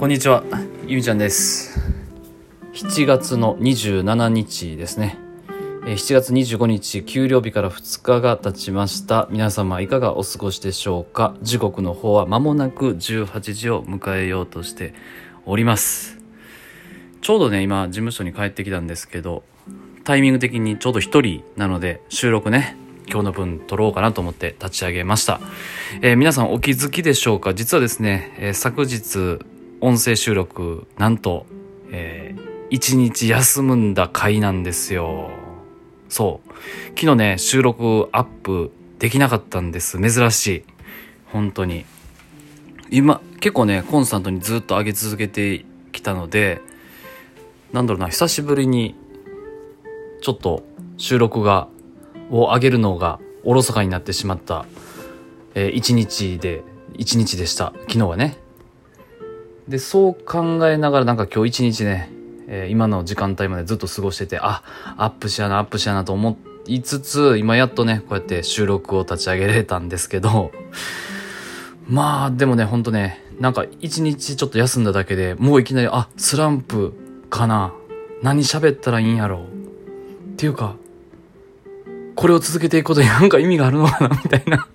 こんにちは、ゆみちゃんです。7月の27日ですね。7月25日給料日から2日が経ちました。皆様いかがお過ごしでしょうか。時刻の方は間もなく18時を迎えようとしております。ちょうどね、今事務所に帰ってきたんですけど、タイミング的にちょうど一人なので収録ね、今日の分撮ろうかなと思って立ち上げました。皆さんお気づきでしょうか。実はですね、昨日音声収録なんと、1日休むんだ回なんですよ。そう、昨日ね収録アップできなかったんです。珍しい。本当に今結構ねコンスタントにずっと上げ続けてきたので、なんだろうな、久しぶりにちょっと収録がを上げるのがおろそかになってしまった、1日でした。昨日はね。で、そう考えながらなんか今日1日ね、今の時間帯までずっと過ごしてて、アップしやなと思いつつ、今やっとねこうやって収録を立ち上げれたんですけどまあでもね、ほんとね、なんか1日ちょっと休んだだけでもういきなりスランプかな、何喋ったらいいんやろうっていうか、これを続けていくことになんか意味があるのかなみたいな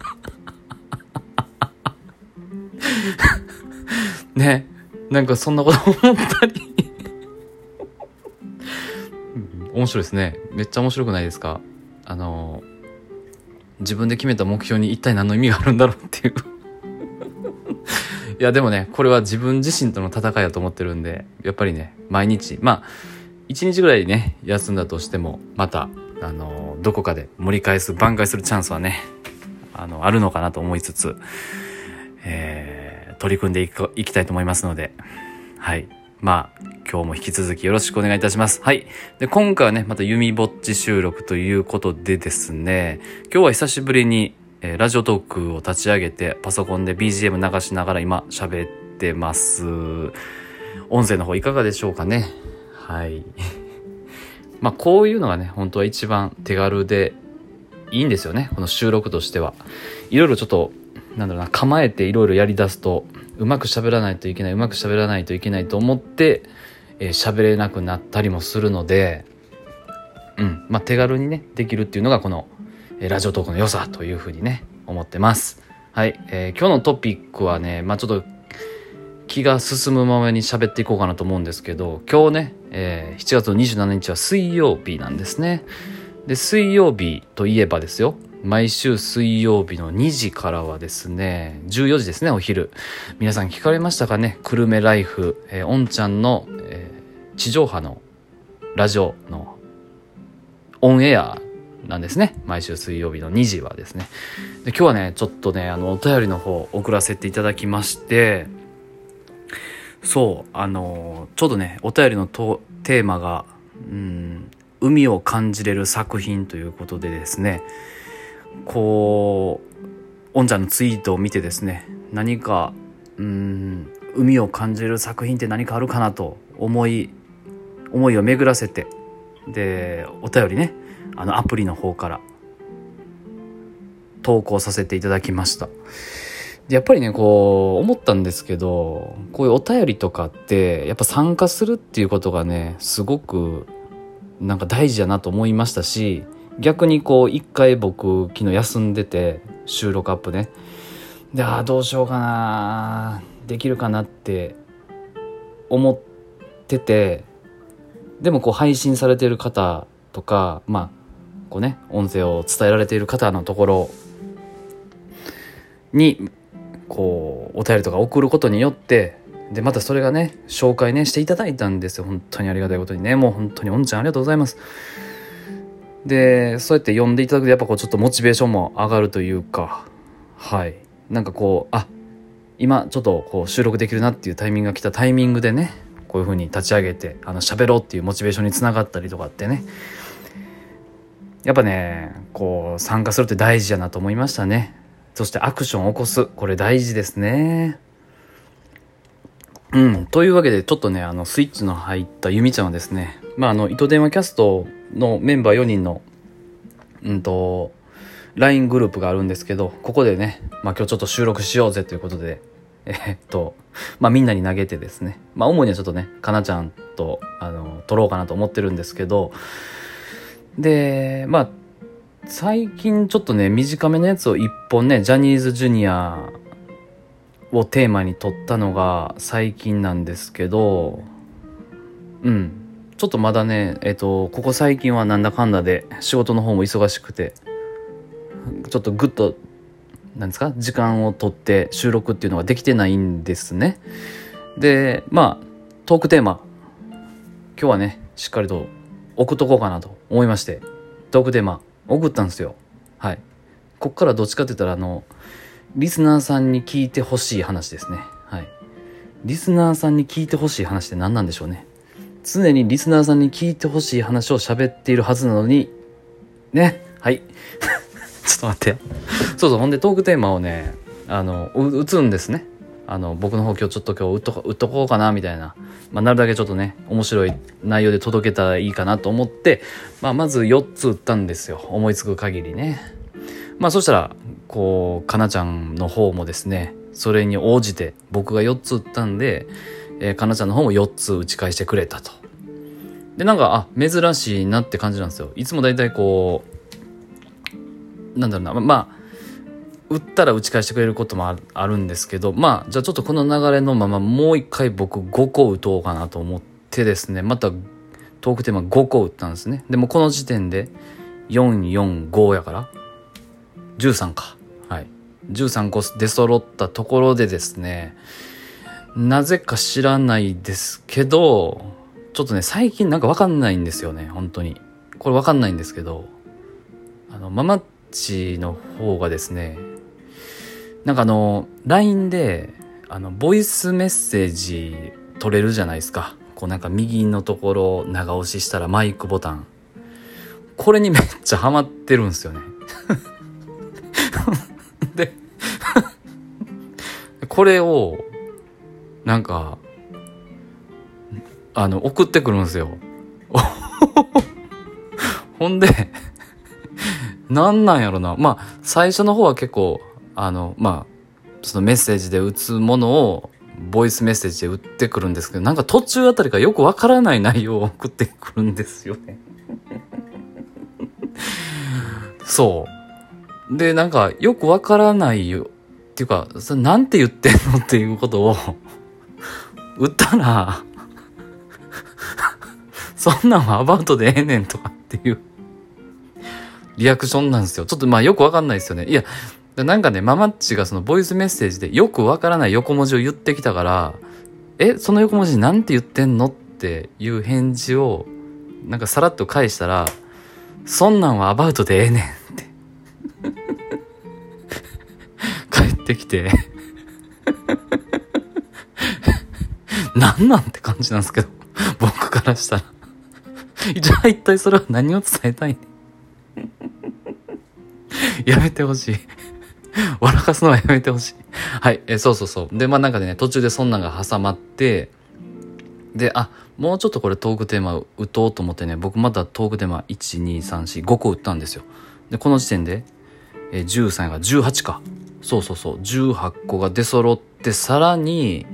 ね、なんかそんなこと思ったり面白いですね。めっちゃ面白くないですか。自分で決めた目標に一体何の意味があるんだろうっていういやでもね、これは自分自身との戦いだと思ってるんで、やっぱりね毎日、まあ一日ぐらいね休んだとしても、またどこかで盛り返す、挽回するチャンスはねあるのかなと思いつつ、取り組んでいきたいと思いますので、はい。まあ今日も引き続きよろしくお願いいたします。はい。で、今回はねまたゆみぼっち収録ということでですね、今日は久しぶりに、ラジオトークを立ち上げてパソコンで BGM 流しながら今喋ってます。音声の方いかがでしょうかね。はい。まあこういうのがね本当は一番手軽でいいんですよね。この収録としては、いろいろちょっとなんだろうな、構えていろいろやり出すとうまく喋らないといけないと思って喋れなくなったりもするので、まあ手軽にねできるっていうのがこのラジオトークの良さというふうにね思ってます。はい、今日のトピックはね、まあちょっと気が進むままに喋っていこうかなと思うんですけど、今日ね、7月の27日は水曜日なんですね。で、水曜日といえばですよ、毎週水曜日の2時からはですね、14時ですね、お昼。皆さん聞かれましたかね、久留米ライフ、おんちゃんの、地上波のラジオのオンエアなんですね。毎週水曜日の2時はですね。で、今日はねちょっとねお便りの方送らせていただきまして、そう、ちょうどねお便りのテーマが海を感じれる作品ということでですね、こうおんちゃんのツイートを見てですね、何か海を感じる作品って何かあるかなと思いを巡らせて、でお便りねアプリの方から投稿させていただきました。やっぱりねこう思ったんですけど、こういうお便りとかってやっぱ参加するっていうことがねすごくなんか大事だなと思いましたし、逆にこう一回僕昨日休んでて収録アップね、でどうしようかな、できるかなって思ってて、でもこう配信されている方とか、まあこうね音声を伝えられている方のところにこうお便りとか送ることによって、でまたそれがね紹介ねしていただいたんですよ。本当にありがたいことにね、もう本当におんちゃんありがとうございます。でそうやって読んでいただくとやっぱこうちょっとモチベーションも上がるというか、はい、なんかこう今ちょっとこう収録できるなっていうタイミングが来たタイミングでね、こういう風に立ち上げて喋ろうっていうモチベーションにつながったりとかってね、やっぱねこう参加するって大事だなと思いましたね。そしてアクションを起こす、これ大事ですね。というわけでちょっとねスイッチの入ったゆみちゃんはですね、まあ糸電話キャストのメンバー4人のLINE グループがあるんですけど、ここでね、まあ今日ちょっと収録しようぜということでみんなに投げてですね、主にはちょっとねかなちゃんと撮ろうかなと思ってるんですけど、で最近ちょっとね短めのやつを1本ねジャニーズジュニアをテーマに撮ったのが最近なんですけど、ちょっとまだねここ最近はなんだかんだで仕事の方も忙しくて、ちょっとグッとなんですか時間を取って収録っていうのができてないんですね。でトークテーマ今日はねしっかりと送っとこうかなと思いまして、トークテーマ送ったんですよ。こっからどっちかって言ったらリスナーさんに聞いてほしい話ですね。リスナーさんに聞いてほしい話って何なんでしょうね。常にリスナーさんに聞いてほしい話を喋っているはずなのにね。ちょっと待ってそうほんでトークテーマをね打つんですね。僕の方今日打っとこうかなみたいな、なるだけちょっとね面白い内容で届けたらいいかなと思って、まず4つ打ったんですよ、思いつく限りね。そしたらかなちゃんの方もですねそれに応じて僕が4つ打ったんで、かなちゃんの方も4つ打ち返してくれたと。で珍しいなって感じなんですよ。いつもだいたい打ったら打ち返してくれることもあるんですけど、じゃあちょっとこの流れのままもう一回僕5個打とうかなと思ってですね、またトークテーマ5個打ったんですね。でもこの時点で445やから13か、13個出揃ったところでですね、なぜか知らないですけどちょっとね最近なんか分かんないんですよね。本当にこれ分かんないんですけど、ママッチの方がですね、LINE でボイスメッセージ取れるじゃないですか。右のところ長押ししたらマイクボタン、これにめっちゃハマってるんですよねでこれを送ってくるんですよほんでなんやろな。最初の方は結構そのメッセージで打つものをボイスメッセージで打ってくるんですけど、途中あたりからよくわからない内容を送ってくるんですよねそうでよくわからないよっていうか、それなんて言ってんのっていうことを打ったらそんなんはアバウトでええねんとかっていうリアクションなんですよ。ちょっとよくわかんないですよね。いやママッチがそのボイスメッセージでよくわからない横文字を言ってきたから、その横文字なんて言ってんのっていう返事をさらっと返したら、そんなんはアバウトでええねんって返ってきてなんなんって感じなんですけど、僕からしたらじゃあ一体それは何を伝えたいねん、やめてほしい笑かすのはやめてほしいでね途中でそんなんが挟まって、でもうちょっとこれトークテーマ打とうと思ってね、僕またトークテーマ 1,2,3,4,5 個打ったんですよ。でこの時点で13が18か、18個が出揃って、さらに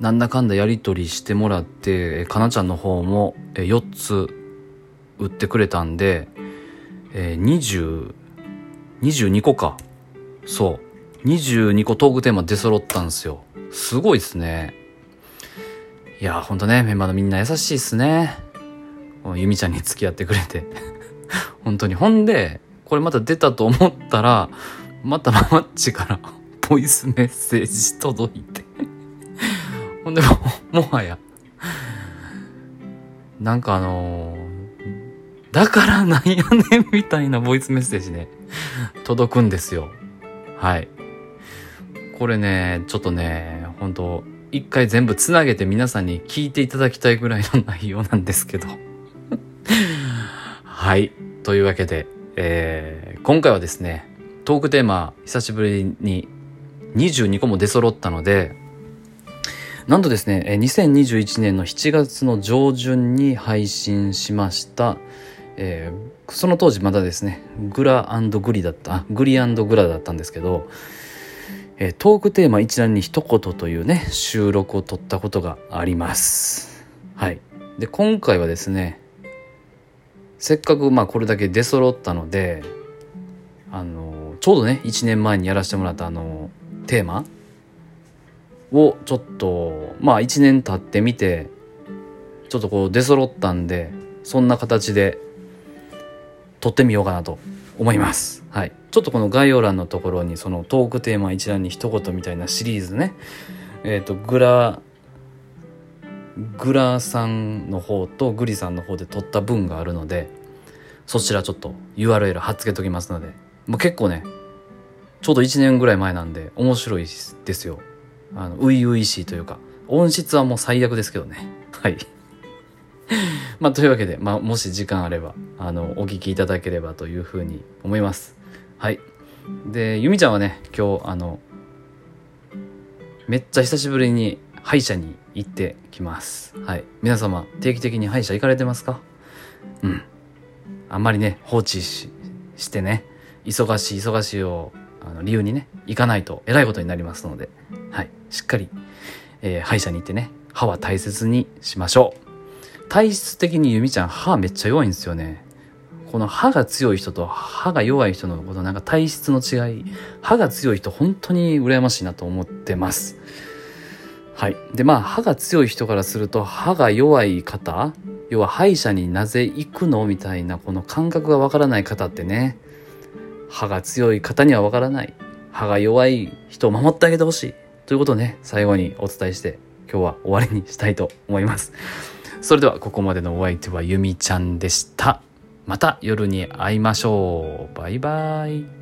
なんだかんだやり取りしてもらって、かなちゃんの方も4つ打ってくれたんで、22個か。22個トークテーマ出揃ったんですよ。すごいですね。いやほんとねメンバーのみんな優しいですね。ゆみちゃんに付き合ってくれて本当に。ほんでこれまた出たと思ったら、またママッチからボイスメッセージ届いてほんでもはやだからなんやねんみたいなボイスメッセージね届くんですよ。これねちょっとね本当一回全部つなげて皆さんに聞いていただきたいぐらいの内容なんですけどというわけで、今回はですねトークテーマ久しぶりに22個も出揃ったので、なんとですね2021年の7月の上旬に配信しましたその当時まだですねグリだったんですけど、トークテーマ一覧に一言というね収録を撮ったことがあります。はい。で今回はですね、せっかくまあこれだけ出揃ったので、ちょうどね1年前にやらせてもらったテーマをちょっとまあ1年経ってみてちょっとこう出揃ったんで、そんな形で撮ってみようかなと思います。はい。ちょっとこの概要欄のところにそのトークテーマ一覧に一言みたいなシリーズね、グラさんの方とグリさんの方で撮った分があるので、そちらちょっと URL 貼っ付けときますので、もう結構ねちょうど1年ぐらい前なんで面白いですよ。初々しいというか音質はもう最悪ですけどね。はいまあというわけで、まあ、もし時間あればお聞きいただければというふうに思います。はい。でゆみちゃんはね今日めっちゃ久しぶりに歯医者に行ってきます。はい。皆様定期的に歯医者行かれてますか？うん。あんまりね放置してね忙しいを理由にね行かないとえらいことになりますので、はい、しっかり、歯医者に行ってね歯は大切にしましょう。体質的にゆみちゃん歯めっちゃ弱いんですよね。この歯が強い人と歯が弱い人のこのなんか体質の違い、歯が強い人本当に羨ましいなと思ってます。はい。でまあ歯が強い人からすると歯が弱い方、要は歯医者になぜ行くのみたいなこの感覚がわからない方ってね、歯が強い方にはわからない、歯が弱い人を守ってあげてほしいということをね最後にお伝えして今日は終わりにしたいと思います。それではここまでのお相手はゆみちゃんでした。また夜に会いましょう。バイバイ。